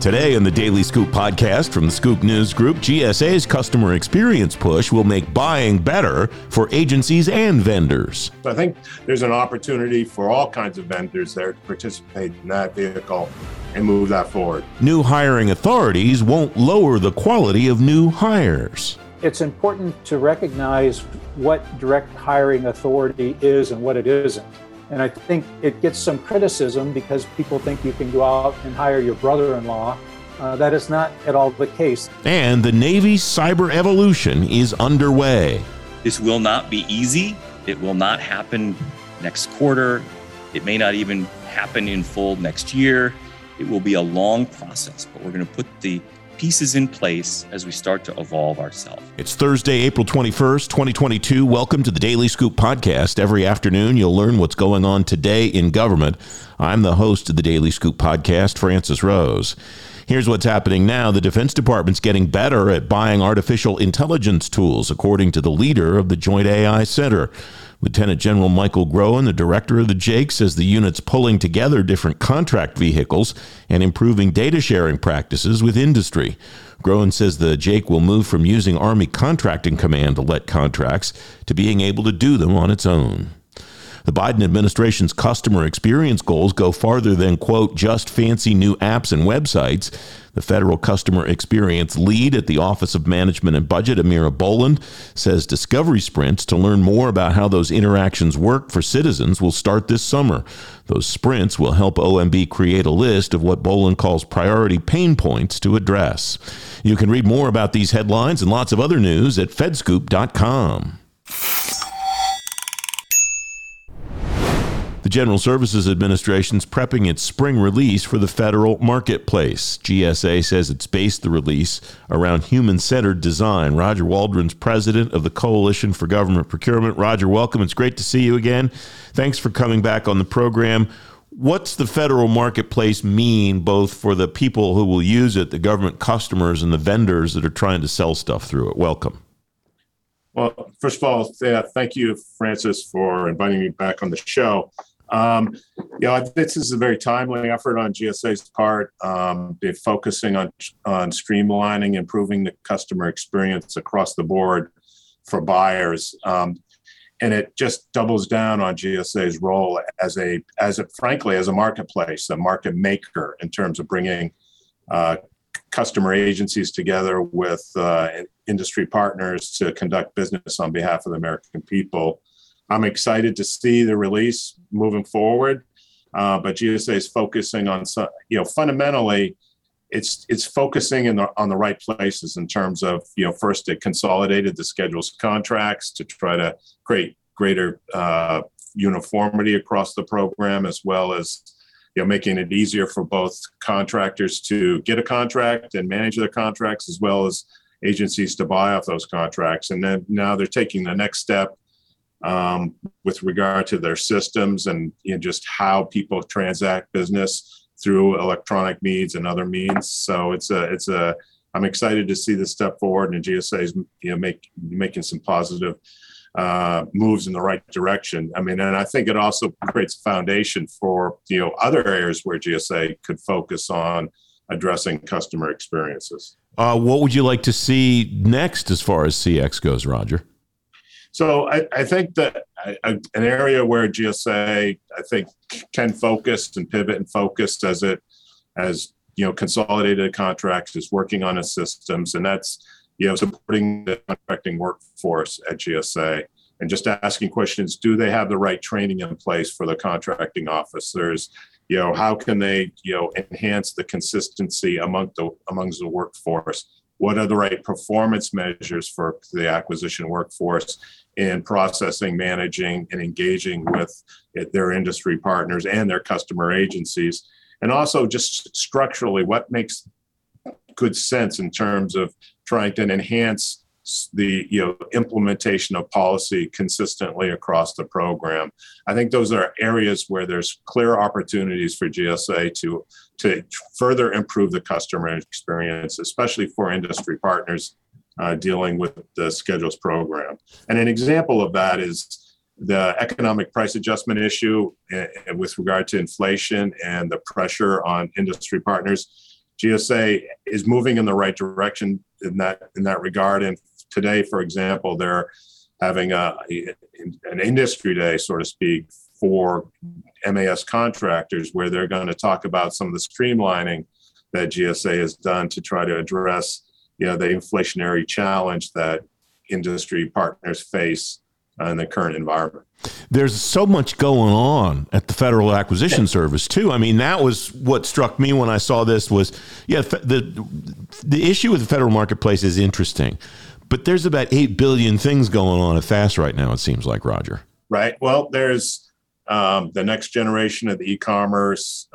Today on the Daily Scoop podcast from the Scoop News Group, GSA's customer experience push will make buying better for agencies and vendors. I think there's an opportunity for all kinds of vendors there to participate in that vehicle and move that forward. New hiring authorities won't lower the quality of new hires. It's important to recognize what direct hiring authority is and what it isn't. And I think it gets some criticism because people think you can go out and hire your brother-in-law. That is not at all the case. And the Navy's cyber evolution is underway. This will not be easy. It will not happen next quarter. It may not even happen in full next year. It will be a long process, but we're going to put the pieces in place as we start to evolve ourselves. It's Thursday, April 21st, 2022. Welcome to the Daily Scoop Podcast. Every afternoon, you'll learn what's going on today in government. I'm the host of the Daily Scoop Podcast, Francis Rose. Here's what's happening now. The Defense Department's getting better at buying artificial intelligence tools, according to the leader of the Joint AI Center. Lieutenant General Michael Groen, the director of the JAIC, says the unit's pulling together different contract vehicles and improving data sharing practices with industry. Groen says the JAIC will move from using Army Contracting Command to let contracts to being able to do them on its own. The Biden administration's customer experience goals go farther than, quote, just fancy new apps and websites. The federal customer experience lead at the Office of Management and Budget, Amira Boland, says discovery sprints to learn more about how those interactions work for citizens will start this summer. Those sprints will help OMB create a list of what Boland calls priority pain points to address. You can read more about these headlines and lots of other news at FedScoop.com. The General Services Administration is prepping its spring release for the Federal Marketplace. GSA says it's based the release around human-centered design. Roger Waldron's president of the Coalition for Government Procurement. Roger, welcome. It's great to see you again. Thanks for coming back on the program. What's the Federal Marketplace mean both for the people who will use it, the government customers, and the vendors that are trying to sell stuff through it? Welcome. Well, first of all, thank you, Francis, for inviting me back on the show. This is a very timely effort on GSA's part. They're focusing on streamlining, improving the customer experience across the board for buyers. And it just doubles down on GSA's role as a marketplace, a market maker in terms of bringing customer agencies together with industry partners to conduct business on behalf of the American people. I'm excited to see the release moving forward, but GSA is focusing on, fundamentally, it's focusing on the right places in terms of, first it consolidated the schedules contracts to try to create greater uniformity across the program, as well as making it easier for both contractors to get a contract and manage their contracts, as well as agencies to buy off those contracts. And then now they're taking the next step with regard to their systems and just how people transact business through electronic means and other means. So I'm excited to see this step forward, and GSA is making some positive moves in the right direction. I mean, and I think it also creates a foundation for other areas where GSA could focus on addressing customer experiences. What would you like to see next as far as CX goes, Roger? So I think that an area where GSA, I think, can focus and pivot and focus as consolidated contracts is working on its systems, and that's supporting the contracting workforce at GSA and just asking questions: do they have the right training in place for the contracting officers? How can they enhance the consistency amongst the workforce? What are the right performance measures for the acquisition workforce in processing, managing, and engaging with their industry partners and their customer agencies? And also just structurally, what makes good sense in terms of trying to enhance the implementation of policy consistently across the program? I think those are areas where there's clear opportunities for GSA to further improve the customer experience, especially for industry partners dealing with the schedules program. And an example of that is the economic price adjustment issue with regard to inflation and the pressure on industry partners. GSA is moving in the right direction in that regard. And today, for example, they're having an industry day, so to speak, for MAS contractors, where they're going to talk about some of the streamlining that GSA has done to try to address, the inflationary challenge that industry partners face in the current environment. There's so much going on at the Federal Acquisition Service too. I mean, that was what struck me when I saw this was, the issue with the Federal Marketplace is interesting, but there's about 8 billion things going on at FAS right now, it seems like, Roger. Right. Well, there's the next generation of the e-commerce,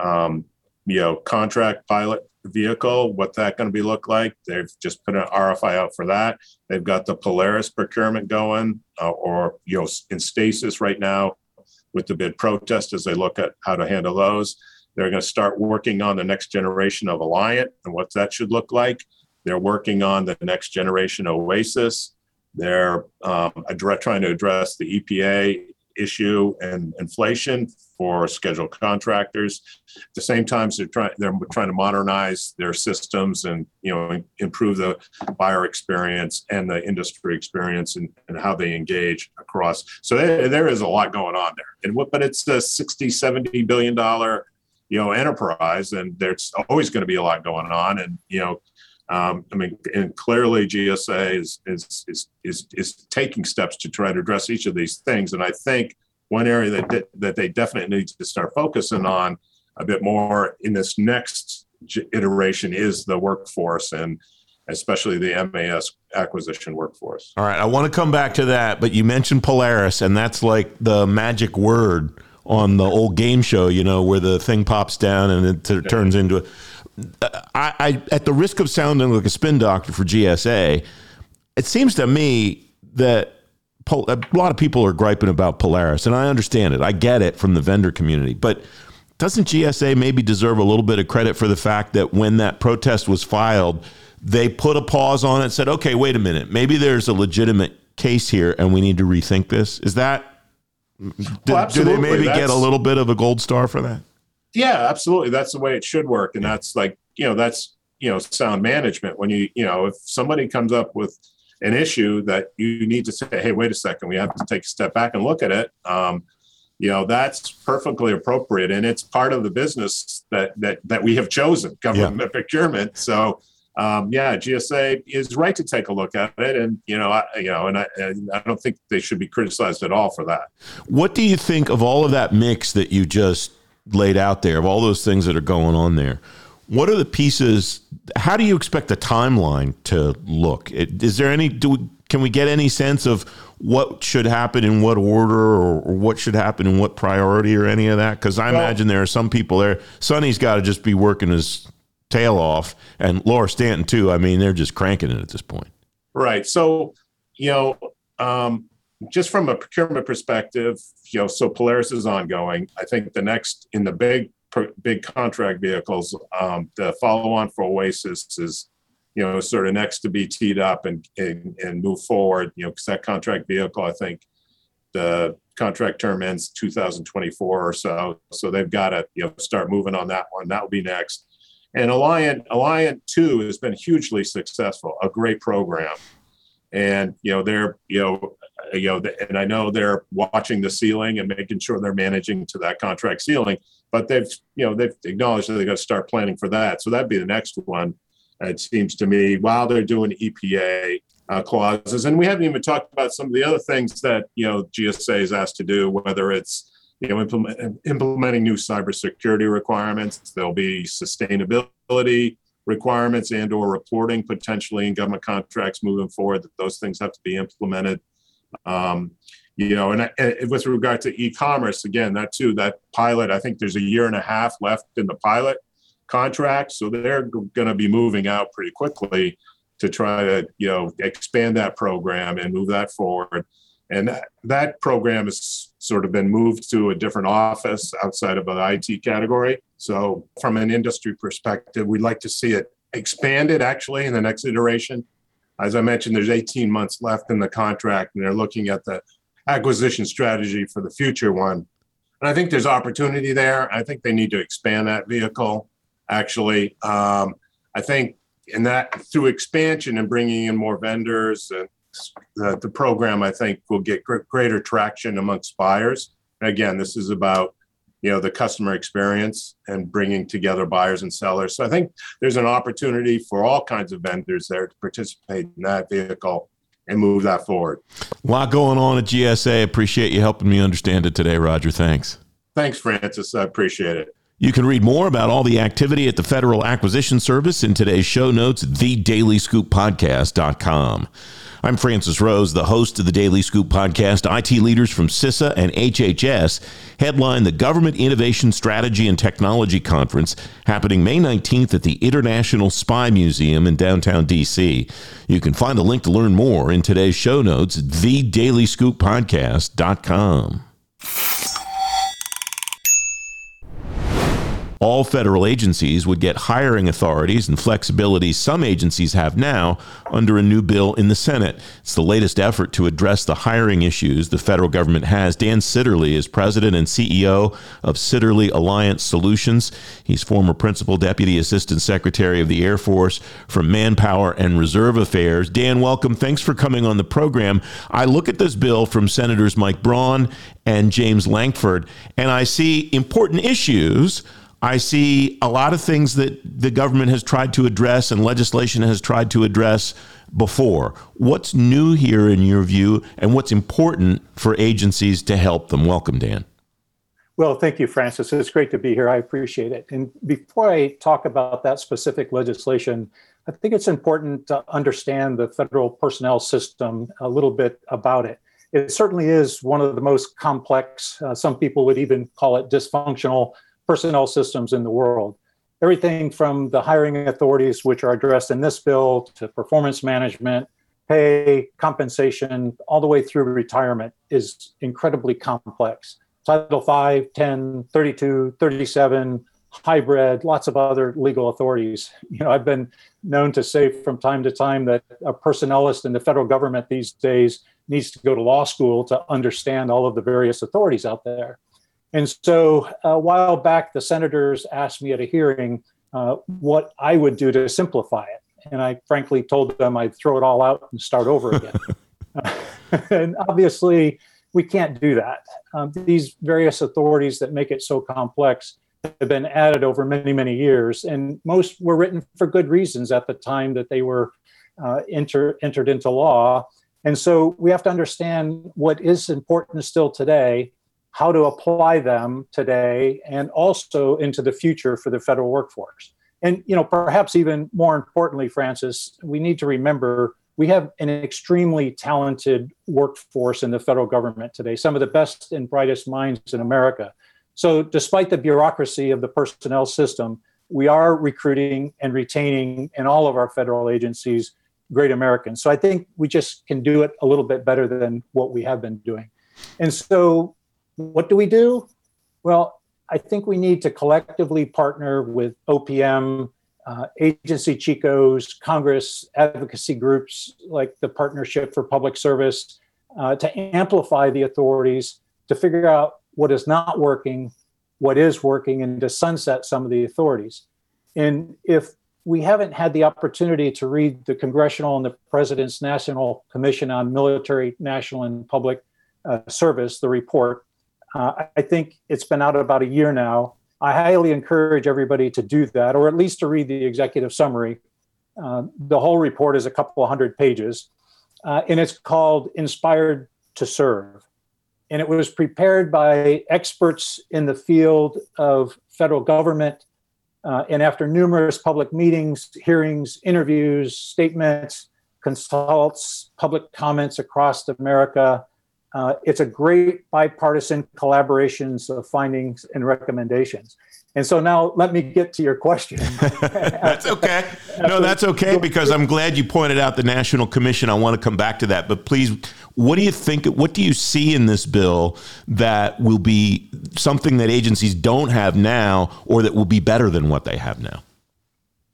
contract pilot vehicle. What's that going to be look like? They've just put an RFI out for that. They've got the Polaris procurement going, or in stasis right now with the bid protest as they look at how to handle those. They're going to start working on the next generation of Alliant and what that should look like. They're working on the next generation OASIS. They're trying to address the EPA issue and inflation for scheduled contractors. At the same time, they're trying to modernize their systems and improve the buyer experience and the industry experience and how they engage across. So there is a lot going on there. But it's a $60-70 billion enterprise, and there's always going to be a lot going on. And clearly GSA is taking steps to try to address each of these things. And I think one area that they definitely need to start focusing on a bit more in this next iteration is the workforce, and especially the MAS acquisition workforce. All right. I want to come back to that, but you mentioned Polaris, and that's like the magic word on the old game show, where the thing pops down and it turns into a... I, at the risk of sounding like a spin doctor for GSA, it seems to me that a lot of people are griping about Polaris, and I understand it. I get it from the vendor community, but doesn't GSA maybe deserve a little bit of credit for the fact that when that protest was filed, they put a pause on it and said, okay, wait a minute, maybe there's a legitimate case here and we need to rethink this? Is that, do they maybe get a little bit of a gold star for that? Yeah, absolutely. That's the way it should work. And that's like, that's sound management. When if somebody comes up with an issue that you need to say, hey, wait a second, we have to take a step back and look at it. That's perfectly appropriate. And it's part of the business that we have chosen, government procurement. So, GSA is right to take a look at it. And, I don't think they should be criticized at all for that. What do you think of all of that mix that you just laid out there, of all those things that are going on there? What are the pieces? How do you expect the timeline to look? Is there any, can we get any sense of what should happen in what order, or what should happen in what priority, or any of that? Because I imagine there are some people there. Sonny's got to just be working his tail off, and Laura Stanton too. I mean, they're just cranking it at this point. Right. So, just from a procurement perspective, so Polaris is ongoing. I think the next in the big contract vehicles, the follow-on for Oasis is, sort of next to be teed up and move forward, because that contract vehicle, I think the contract term ends 2024 or so. So they've got to, start moving on that one. That will be next. And Alliant 2 has been hugely successful, a great program. And, and I know they're watching the ceiling and making sure they're managing to that contract ceiling, but they've acknowledged that they got to start planning for that. So that'd be the next one. It seems to me, while they're doing EPA clauses, and we haven't even talked about some of the other things that, GSA is asked to do, whether it's, implementing new cybersecurity requirements, there'll be sustainability requirements and or reporting potentially in government contracts moving forward, that those things have to be implemented. And with regard to e-commerce, again, that pilot, I think there's a 1.5 years left in the pilot contract. So they're going to be moving out pretty quickly to try to, expand that program and move that forward. And that program has sort of been moved to a different office outside of the IT category. So from an industry perspective, we'd like to see it expanded actually in the next iteration. As I mentioned, there's 18 months left in the contract, and they're looking at the acquisition strategy for the future one. And I think there's opportunity there. I think they need to expand that vehicle, actually. I think, and that through expansion and bringing in more vendors, the program, I think, will get greater traction amongst buyers. And again, this is about, the customer experience and bringing together buyers and sellers. So I think there's an opportunity for all kinds of vendors there to participate in that vehicle and move that forward. A lot going on at GSA. Appreciate you helping me understand it today, Roger. Thanks. Thanks, Francis. I appreciate it. You can read more about all the activity at the Federal Acquisition Service in today's show notes, TheDailyScoopPodcast.com. I'm Francis Rose, the host of the Daily Scoop Podcast. IT leaders from CISA and HHS headline the Government Innovation Strategy and Technology Conference happening May 19th at the International Spy Museum in downtown D.C. You can find a link to learn more in today's show notes, TheDailyScoopPodcast.com. All federal agencies would get hiring authorities and flexibility some agencies have now under a new bill in the Senate. It's the latest effort to address the hiring issues the federal government has. Dan Sitterly is president and CEO of Sitterly Alliance Solutions. He's former principal deputy assistant secretary of the Air Force for Manpower and Reserve Affairs. Dan, welcome. Thanks for coming on the program. I look at this bill from Senators Mike Braun and James Lankford, and I see important issues. I see a lot of things that the government has tried to address and legislation has tried to address before. What's new here in your view, and what's important for agencies to help them? Welcome, Dan. Well, thank you, Francis. It's great to be here. I appreciate it. And before I talk about that specific legislation, I think it's important to understand the federal personnel system a little bit about it. It certainly is one of the most complex, some people would even call it dysfunctional, personnel systems in the world. Everything from the hiring authorities, which are addressed in this bill, to performance management, pay, compensation, all the way through retirement is incredibly complex. Title 5, 10, 32, 37, hybrid, lots of other legal authorities. I've been known to say from time to time that a personnelist in the federal government these days needs to go to law school to understand all of the various authorities out there. And so a while back, the senators asked me at a hearing what I would do to simplify it. And I frankly told them I'd throw it all out and start over again. And obviously, we can't do that. These various authorities that make it so complex have been added over many, many years. And most were written for good reasons at the time that they were entered into law. And so we have to understand what is important still today, how to apply them today and also into the future for the federal workforce. And, perhaps even more importantly, Francis, we need to remember we have an extremely talented workforce in the federal government today, some of the best and brightest minds in America. So despite the bureaucracy of the personnel system, we are recruiting and retaining in all of our federal agencies great Americans. So I think we just can do it a little bit better than what we have been doing. And so what do we do? Well, I think we need to collectively partner with OPM, agency chicos, Congress, advocacy groups like the Partnership for Public Service to amplify the authorities to figure out what is not working, what is working, and to sunset some of the authorities. And if we haven't had the opportunity to read the Congressional and the President's National Commission on Military, National, and Public Service, the report, I think it's been out about a year now. I highly encourage everybody to do that, or at least to read the executive summary. The whole report is a couple of 100 pages, and it's called Inspired to Serve. And it was prepared by experts in the field of federal government. And after numerous public meetings, hearings, interviews, statements, consults, public comments across America, it's a great bipartisan collaborations of findings and recommendations. And so now let me get to your question. That's okay. No, that's okay, because I'm glad you pointed out the National Commission. I want to come back to that. But please, what do you think? What do you see in this bill that will be something that agencies don't have now or that will be better than what they have now?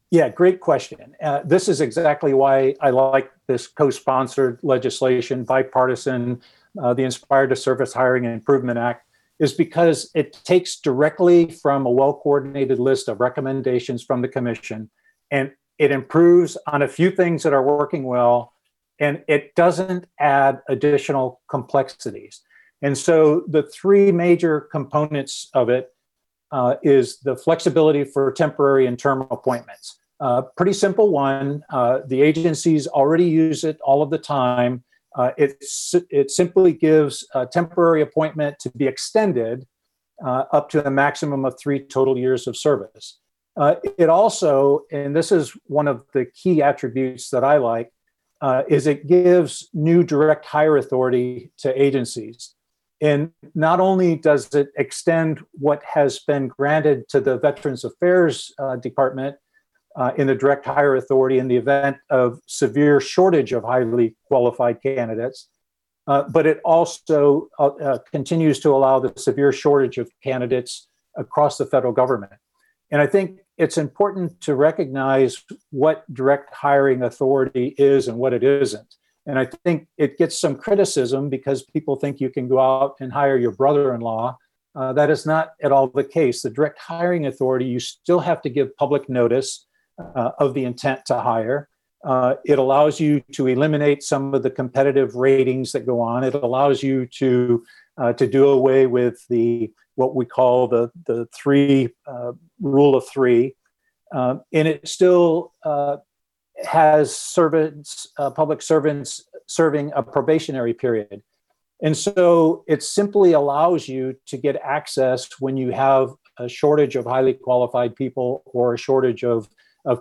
Yeah, great question. This is exactly why I like this co-sponsored legislation, bipartisan. The Inspired to Service Hiring and Improvement Act is because it takes directly from a well-coordinated list of recommendations from the commission and It improves on a few things that are working well, and it doesn't add additional complexities. And so the three major components of it is the flexibility for temporary and term appointments. Pretty simple one. The agencies already use it all of the time. It simply gives a temporary appointment to be extended up to a maximum of 3 total years of service. It also, and this is one of the key attributes that I like, is it gives new direct hire authority to agencies. And not only does it extend what has been granted to the Veterans Affairs Department in the direct hire authority in the event of severe shortage of highly qualified candidates, but it also continues to allow the severe shortage of candidates across the federal government. And I think it's important to recognize what direct hiring authority is and what it isn't. And I think it gets some criticism because people think you can go out and hire your brother-in-law. That is not at all the case. The direct hiring authority, you still have to give public notice of the intent to hire. It allows you to eliminate some of the competitive ratings that go on. It allows you to do away with the what we call the three rule of three, and it still has servants, public servants serving a probationary period, and so it simply allows you to get access when you have a shortage of highly qualified people or a shortage of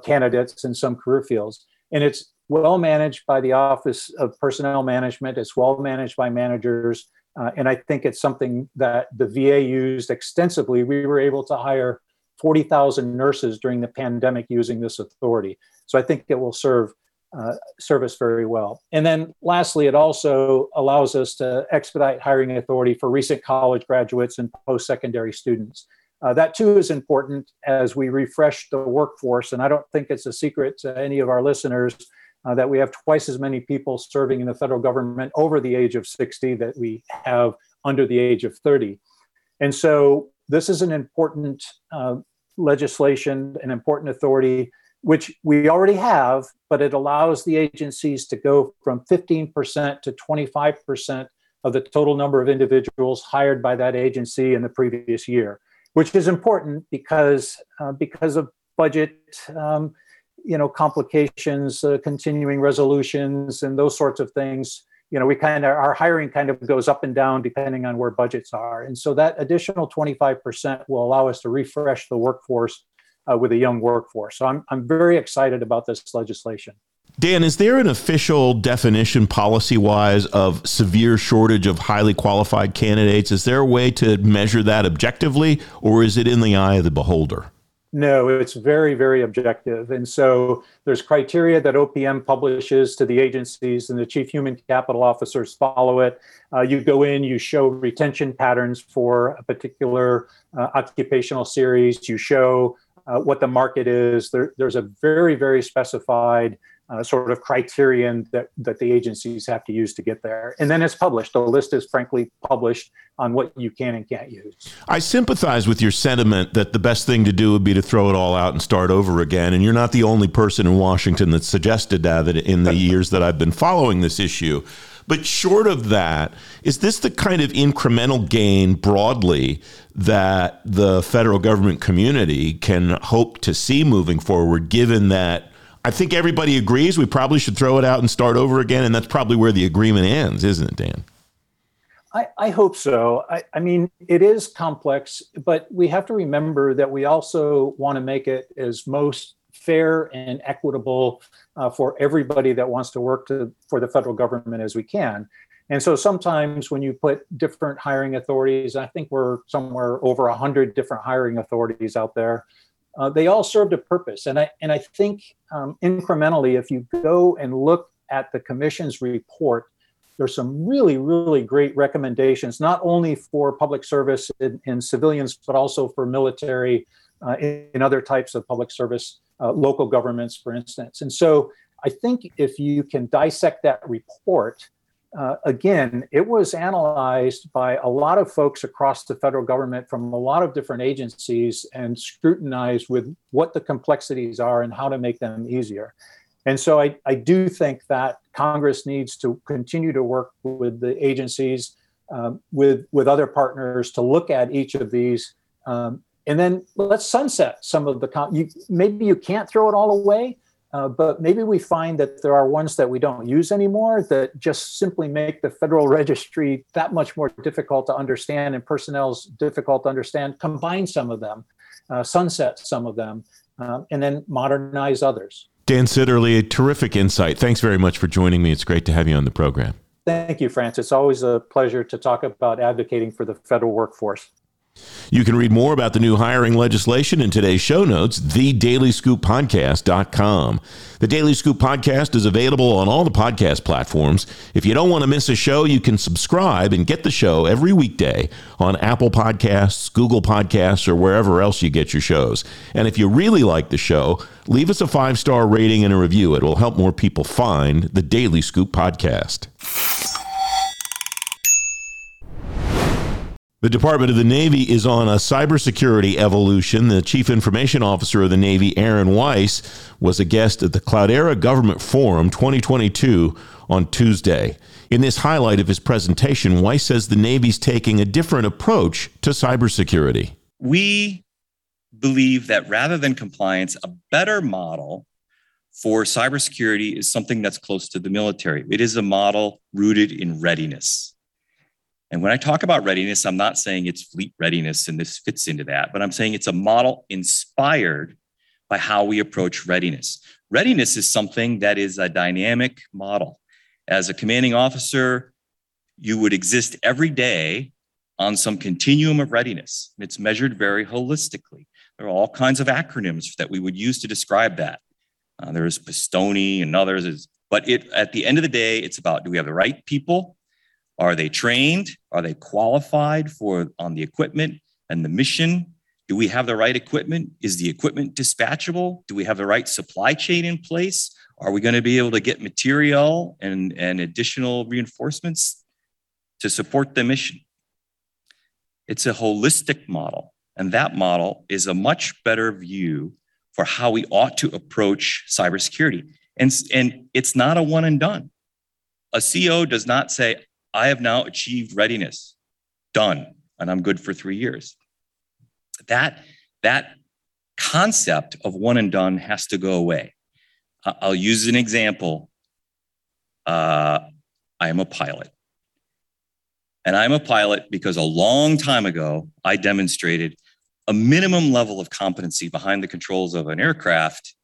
candidates in some career fields, and it's well managed by the Office of Personnel Management. It's well managed by managers. And I think it's something that the VA used extensively. We were able to hire 40,000 nurses during the pandemic using this authority. So I think it will serve us very well. And then lastly, it also allows us to expedite hiring authority for recent college graduates and post-secondary students. That too is important as we refresh the workforce. And I don't think it's a secret to any of our listeners that we have twice as many people serving in the federal government over the age of 60 that we have under the age of 30. And so this is an important legislation, an important authority, which we already have, but it allows the agencies to go from 15% to 25% of the total number of individuals hired by that agency in the previous year, which is important because of budget complications, continuing resolutions, and those sorts of things. Our hiring kind of goes up and down depending on where budgets are. And so that additional 25% will allow us to refresh the workforce with a young workforce. So I'm very excited about this legislation. Dan, is there an official definition policy-wise of severe shortage of highly qualified candidates? Is there a way to measure that objectively, or is it in the eye of the beholder? No, it's very, very objective. And so there's criteria that OPM publishes to the agencies, and the chief human capital officers follow it. You go in, you show retention patterns for a particular occupational series. You show what the market is. There's a very, very specified sort of criterion that the agencies have to use to get there. And then it's published. The list is frankly published on what you can and can't use. I sympathize with your sentiment that the best thing to do would be to throw it all out and start over again. And you're not the only person in Washington that suggested that in the years that I've been following this issue. But short of that, is this the kind of incremental gain broadly that the federal government community can hope to see moving forward, given that I think everybody agrees we probably should throw it out and start over again, and that's probably where the agreement ends, isn't it, Dan? I hope so. I mean, it is complex, but we have to remember that we also want to make it as most fair and equitable for everybody that wants to work for the federal government as we can. And so sometimes when you put different hiring authorities, I think we're somewhere over 100 different hiring authorities out there. They all served a purpose. And I think incrementally, if you go and look at the commission's report, there's some really, really great recommendations, not only for public service and civilians, but also for military and other types of public service, local governments, for instance. And so I think if you can dissect that report, Again, it was analyzed by a lot of folks across the federal government from a lot of different agencies and scrutinized with what the complexities are and how to make them easier. And so I do think that Congress needs to continue to work with the agencies, with other partners to look at each of these. And then let's sunset some of the, maybe you can't throw it all away, but maybe we find that there are ones that we don't use anymore that just simply make the Federal Registry that much more difficult to understand and personnel's difficult to understand, combine some of them, sunset some of them, and then modernize others. Dan Sitterly, a terrific insight. Thanks very much for joining me. It's great to have you on the program. Thank you, Francis. It's always a pleasure to talk about advocating for the federal workforce. You can read more about the new hiring legislation in today's show notes, TheDailyScoopPodcast.com. The Daily Scoop Podcast is available on all the podcast platforms. If you don't want to miss a show, you can subscribe and get the show every weekday on Apple Podcasts, Google Podcasts, or wherever else you get your shows. And if you really like the show, leave us a 5-star rating and a review. It will help more people find the Daily Scoop Podcast. The Department of the Navy is on a cybersecurity evolution. The Chief Information Officer of the Navy, Aaron Weis, was a guest at the Cloudera Government Forum 2022 on Tuesday. In this highlight of his presentation, Weis says the Navy's taking a different approach to cybersecurity. We believe that rather than compliance, a better model for cybersecurity is something that's close to the military. It is a model rooted in readiness. And when I talk about readiness, I'm not saying it's fleet readiness and this fits into that, but I'm saying it's a model inspired by how we approach readiness. Readiness is something that is a dynamic model. As a commanding officer, you would exist every day on some continuum of readiness. It's measured very holistically. There are all kinds of acronyms that we would use to describe that. There is Pistone and others, but at the end of the day, it's about, do we have the right people? Are they trained? Are they qualified on the equipment and the mission? Do we have the right equipment? Is the equipment dispatchable? Do we have the right supply chain in place? Are we going to be able to get material and additional reinforcements to support the mission? It's a holistic model, and that model is a much better view for how we ought to approach cybersecurity. And it's not a one and done. A CO does not say, I have now achieved readiness, done, and I'm good for 3 years. That concept of one and done has to go away. I'll use an example. I am a pilot. And I'm a pilot because a long time ago, I demonstrated a minimum level of competency behind the controls of an aircraft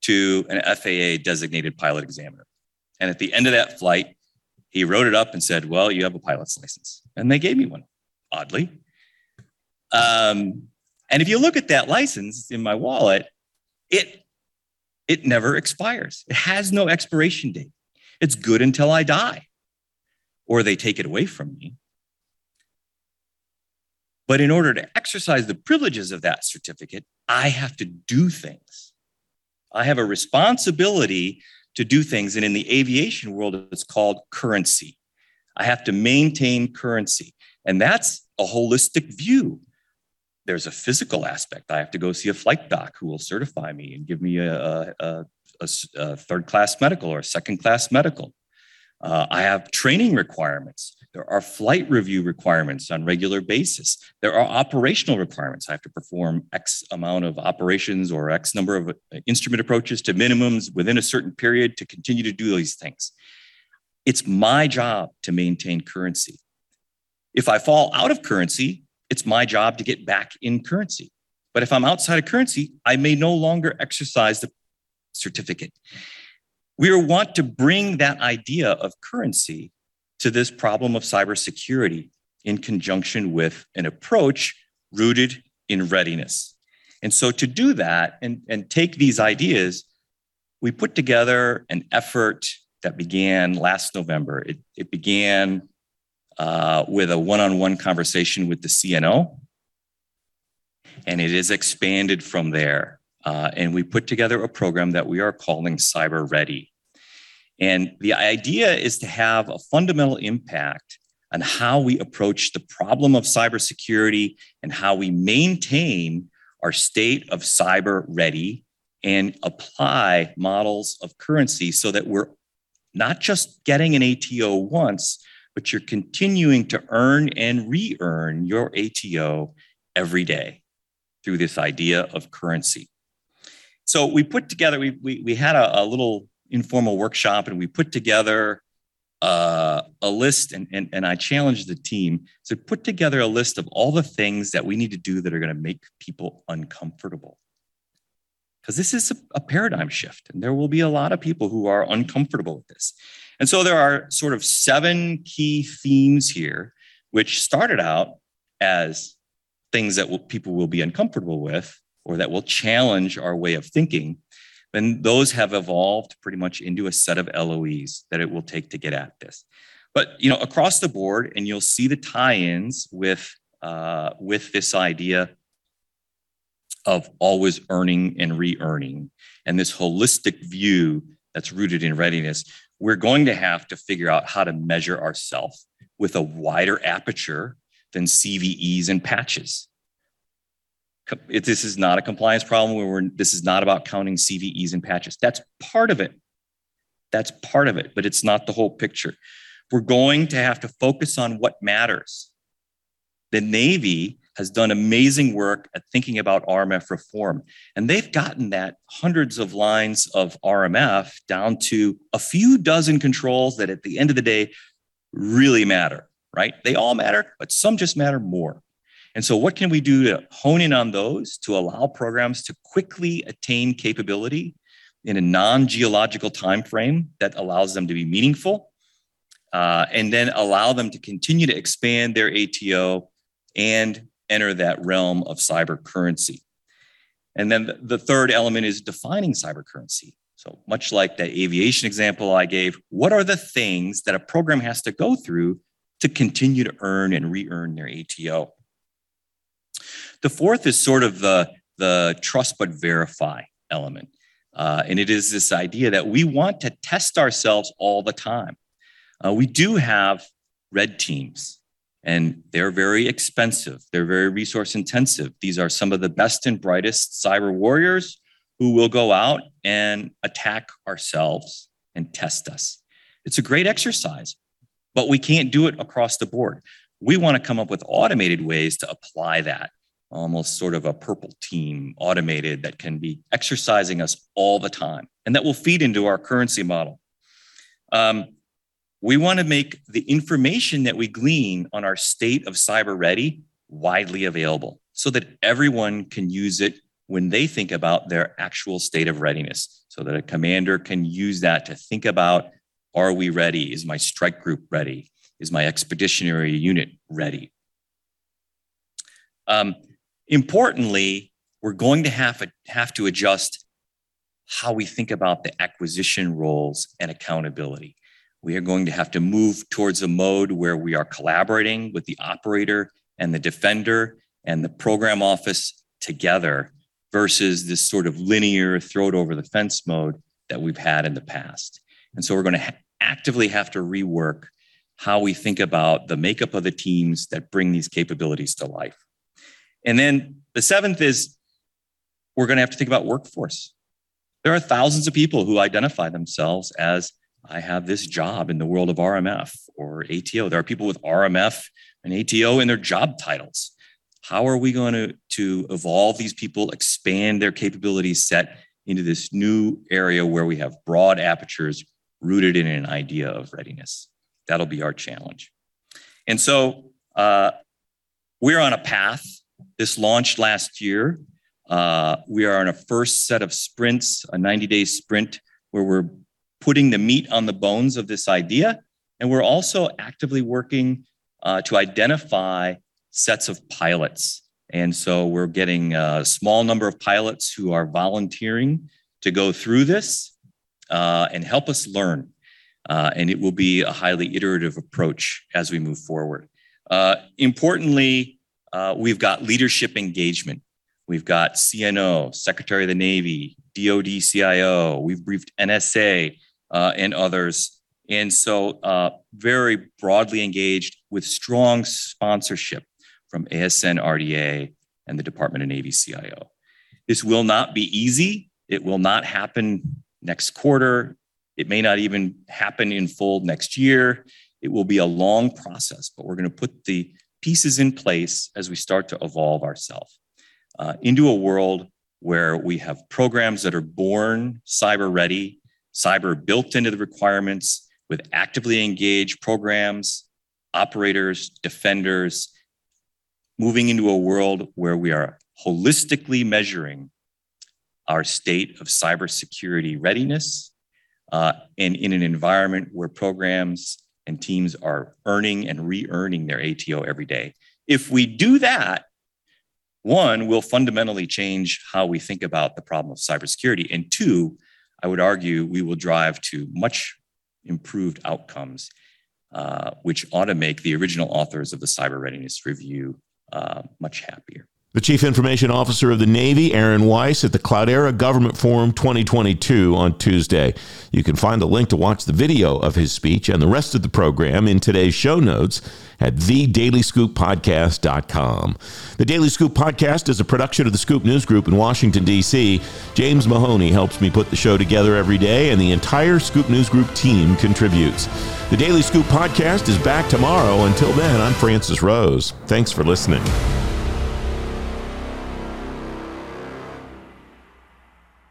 to an FAA designated pilot examiner. And at the end of that flight, he wrote it up and said, well, you have a pilot's license. And they gave me one, oddly. And if you look at that license in my wallet, it never expires. It has no expiration date. It's good until I die or they take it away from me. But in order to exercise the privileges of that certificate, I have to do things. I have a responsibility to do things. And in the aviation world, it's called currency. I have to maintain currency. And that's a holistic view. There's a physical aspect. I have to go see a flight doc who will certify me and give me a third-class medical or a second-class medical. I have training requirements. There are flight review requirements on regular basis. There are operational requirements. I have to perform X amount of operations or X number of instrument approaches to minimums within a certain period to continue to do these things. It's my job to maintain currency. If I fall out of currency, it's my job to get back in currency. But if I'm outside of currency, I may no longer exercise the certificate. We want to bring that idea of currency to this problem of cybersecurity in conjunction with an approach rooted in readiness. And so to do that and take these ideas, we put together an effort that began last November. It began with a one-on-one conversation with the CNO, and it is expanded from there. And we put together a program that we are calling Cyber Ready. And the idea is to have a fundamental impact on how we approach the problem of cybersecurity and how we maintain our state of cyber ready and apply models of currency so that we're not just getting an ATO once, but you're continuing to earn and re-earn your ATO every day through this idea of currency. So we put together, we had a little informal workshop and we put together a list and I challenged the team to put together a list of all the things that we need to do that are going to make people uncomfortable. Because this is a paradigm shift and there will be a lot of people who are uncomfortable with this. And so there are sort of 7 key themes here, which started out as things that people will be uncomfortable with or that will challenge our way of thinking. And those have evolved pretty much into a set of LOEs that it will take to get at this. But, you know, across the board, and you'll see the tie-ins with this idea of always earning and re-earning and this holistic view that's rooted in readiness, we're going to have to figure out how to measure ourselves with a wider aperture than CVEs and patches. This is not a compliance problem. This is not about counting CVEs and patches. That's part of it. That's part of it, but it's not the whole picture. We're going to have to focus on what matters. The Navy has done amazing work at thinking about RMF reform, and they've gotten that hundreds of lines of RMF down to a few dozen controls that at the end of the day really matter, right? They all matter, but some just matter more. And so what can we do to hone in on those to allow programs to quickly attain capability in a non-geological time frame that allows them to be meaningful, and then allow them to continue to expand their ATO and enter that realm of cyber currency. And then the third element is defining cyber currency. So much like that aviation example I gave, what are the things that a program has to go through to continue to earn and re-earn their ATO? The fourth is sort of the trust but verify element. And it is this idea that we want to test ourselves all the time. We do have red teams, and they're very expensive. They're very resource intensive. These are some of the best and brightest cyber warriors who will go out and attack ourselves and test us. It's a great exercise, but we can't do it across the board. We want to come up with automated ways to apply that, almost sort of a purple team automated that can be exercising us all the time, and that will feed into our currency model. We want to make the information that we glean on our state of cyber ready widely available so that everyone can use it when they think about their actual state of readiness, so that a commander can use that to think about, are we ready? Is my strike group ready? Is my expeditionary unit ready? Importantly, we're going to have to adjust how we think about the acquisition roles and accountability. We are going to have to move towards a mode where we are collaborating with the operator and the defender and the program office together versus this sort of linear throw it over the fence mode that we've had in the past. And so we're going to actively have to rework how we think about the makeup of the teams that bring these capabilities to life. And then the seventh is we're going to have to think about workforce. There are thousands of people who identify themselves as, I have this job in the world of RMF or ATO. There are people with RMF and ATO in their job titles. How are we going to evolve these people, expand their capability set into this new area where we have broad apertures rooted in an idea of readiness? That'll be our challenge. And so we're on a path. This launched last year. We are on a first set of sprints, a 90-day sprint, where we're putting the meat on the bones of this idea. And we're also actively working to identify sets of pilots. And so we're getting a small number of pilots who are volunteering to go through this and help us learn. And it will be a highly iterative approach as we move forward. Importantly, we've got leadership engagement. We've got CNO, Secretary of the Navy, DOD CIO. We've briefed NSA. and others. And so very broadly engaged with strong sponsorship from ASN RDA and the Department of Navy CIO. This will not be easy. It will not happen next quarter. It may not even happen in full next year. It will be a long process, but we're going to put the pieces in place as we start to evolve ourselves into a world where we have programs that are born cyber ready, cyber built into the requirements with actively engaged programs, operators, defenders, moving into a world where we are holistically measuring our state of cybersecurity readiness, and in an environment where programs and teams are earning and re-earning their ATO every day. If we do that, one, we'll fundamentally change how we think about the problem of cybersecurity. And two, I would argue we will drive to much improved outcomes, which ought to make the original authors of the Cyber Readiness Review much happier. The Chief Information Officer of the Navy, Aaron Weis, at the Cloudera Government Forum 2022 on Tuesday. You can find a link to watch the video of his speech and the rest of the program in today's show notes at TheDailyScoopPodcast.com. The Daily Scoop Podcast is a production of the Scoop News Group in Washington, D.C. James Mahoney helps me put the show together every day, and the entire Scoop News Group team contributes. The Daily Scoop Podcast is back tomorrow. Until then, I'm Francis Rose. Thanks for listening.